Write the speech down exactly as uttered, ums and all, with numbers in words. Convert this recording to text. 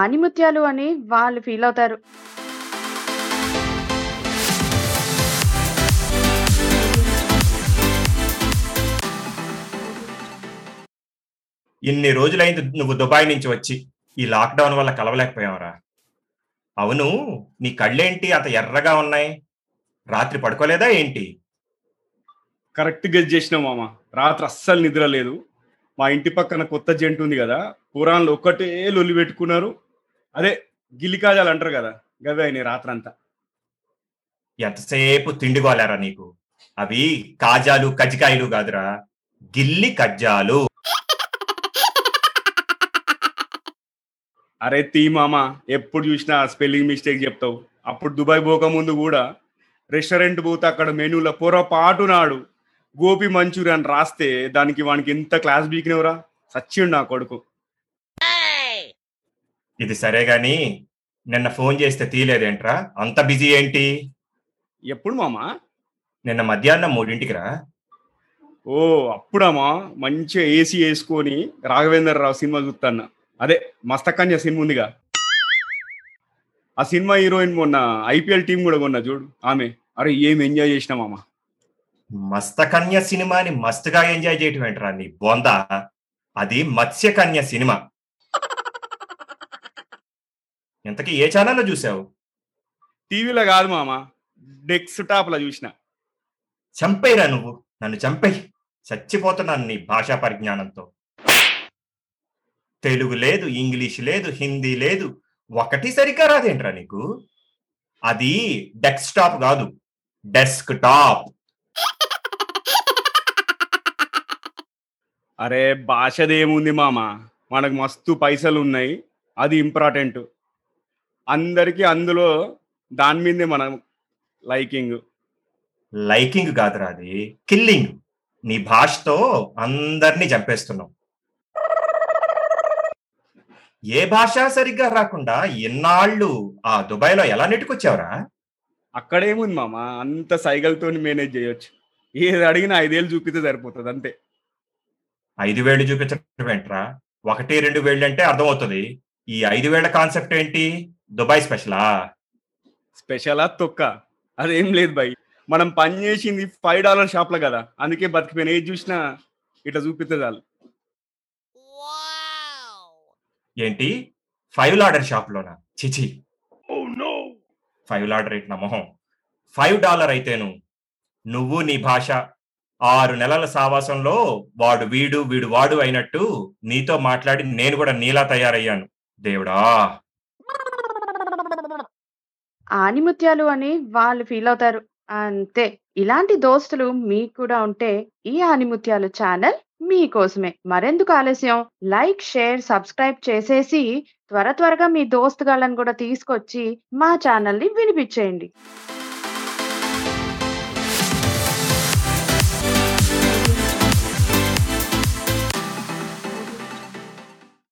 ఆనిముత్యాలు అని వాళ్ళు ఫీల్ అవుతారు. ఇన్ని రోజులైంది నువ్వు దుబాయ్ నుంచి వచ్చి, ఈ లాక్డౌన్ వల్ల కలవలేకపోయావరా? అవును, నీ కళ్ళేంటి అంత ఎర్రగా ఉన్నాయి? రాత్రి పడుకోలేదా ఏంటి? కరెక్ట్ గెస్ చేసినావు మామ. రాత్రి అస్సలు నిద్ర లేదు. మా ఇంటి పక్కన కొత్త జంట ఉంది కదా, పురాణాలు ఒక్కటే లొల్లి పెట్టుకున్నారు. అదే గిలికాజాలు అంటారు కదా, గవే అయినాయి రాత్రంతా. ఎంతసేపు తిండి గోలేరా నీకు? అవి కాజాలు కజ్జికాయలు కాదురా, గిల్లి కజ్జాలు. అరే తీ మామ, ఎప్పుడు చూసినా స్పెల్లింగ్ మిస్టేక్ చెప్తావు. అప్పుడు దుబాయ్ పోక ముందు కూడా రెస్టారెంట్ పోతే అక్కడ మెనూలో పొరపాటు నాడు గోపి మంచూరియా అని రాస్తే దానికి వానికి ఎంత క్లాస్ బీకినవరా, సచ్చిండు నా కొడుకు. ఇది సరే గాని నిన్న ఫోన్ చేస్తే తీయలేదేంట్రా? అంత బిజీ ఏంటి? ఎప్పుడు మామ? నిన్న మధ్యాహ్నం మూడింటికి రా. ఓ అప్పుడమ్మా, మంచిగా ఏసీ వేసుకొని రాఘవేంద్ర రావు సినిమా చూస్తాన్న. అదే మస్తకాన్య సినిమా ఉందిగా, ఆ సినిమా హీరోయిన్ మొన్న ఐపీఎల్ టీం కూడా కొన్నా చూడు, ఆమె. అరే ఏం ఎంజాయ్ చేసినా మామ. మస్తకన్య సినిమాని మస్తుగా ఎంజాయ్ చేయటం ఏంట్రా నీ బొంద? అది మత్స్యకన్య సినిమా. ఇంతకీ ఏ ఛానల్లో చూసావు? టీవీలో కాదు మామ, డెస్క్ టాప్ లో చూసిన. చంపేరా నువ్వు, నన్ను చంపే, చచ్చిపోతున్నాను నీ భాషా పరిజ్ఞానంతో. తెలుగు లేదు, ఇంగ్లీష్ లేదు, హిందీ లేదు, ఒకటి సరిగ్గా రాదేంట్రా నీకు? అది డెస్క్ టాప్ కాదు, డెస్క్ టాప్. అరే భాషదేముంది మామ, మనకు మస్తు పైసలు ఉన్నాయి, అది ఇంపార్టెంట్. అందరికీ అందులో దాని మీదే మనం లైకింగ్. లైకింగ్ కాదురా, అది కిల్లింగ్. నీ భాషతో అందరినీ చంపేస్తున్నావు. ఏ భాష సరిగ్గా రాకుండా ఎన్నాళ్ళు ఆ దుబాయ్లో ఎలా నెట్టుకొచ్చావురా? అక్కడేముంది మామ, అంత సైగలతో మేనేజ్ చేయొచ్చు. ఏది అడిగినా ఐదేళ్ళు చూపితే సరిపోతుంది అంతే. ఐదు వేళ్ళు చూపించడం ఏంట్రా? ఒకటి రెండు వేళ్ళు అంటే అర్థమవుతుంది. ఈ ఐదు వేళ్ల కాన్సెప్ట్ ఏంటి? దుబాయ్ స్పెషలా? స్పెషలా తొక్క, అదేం లేదు బాయ్. మనం పని చేసింది ఫైవ్ డాలర్ షాప్లో కదా, అందుకే బతికిపోయిన ఏది చూసినా ఇట్లా చూపితే చాలు. ఏంటి ఫైవ్ లాడర్ షాప్లోనా? చిచి, ఫైవ్ లాడర్ ఏంటి నా మొహం? ఫైవ్ డాలర్ అయితేను నువ్వు నీ భాష ఆరు నెలల సావాసంలో వాడు వీడు వీడు వాడు అయినట్టు నీతో మాట్లాడి నేను కూడా నీలా తయారయ్యాను. దేవుడా! ఆనిముత్యాలు అని వాళ్ళు ఫీల్ అవుతారు అంతే. ఇలాంటి దోస్తులు మీకు కూడా ఉంటే ఈ ఆనిముత్యాలు ఛానల్ మీకోసమే. మరెందుకు ఆలస్యం, లైక్ షేర్ సబ్స్క్రైబ్ చేసేసి త్వర త్వరగా మీ దోస్తుగాళ్ళని కూడా తీసుకొచ్చి మా ఛానల్ ని వినిపించేయండి.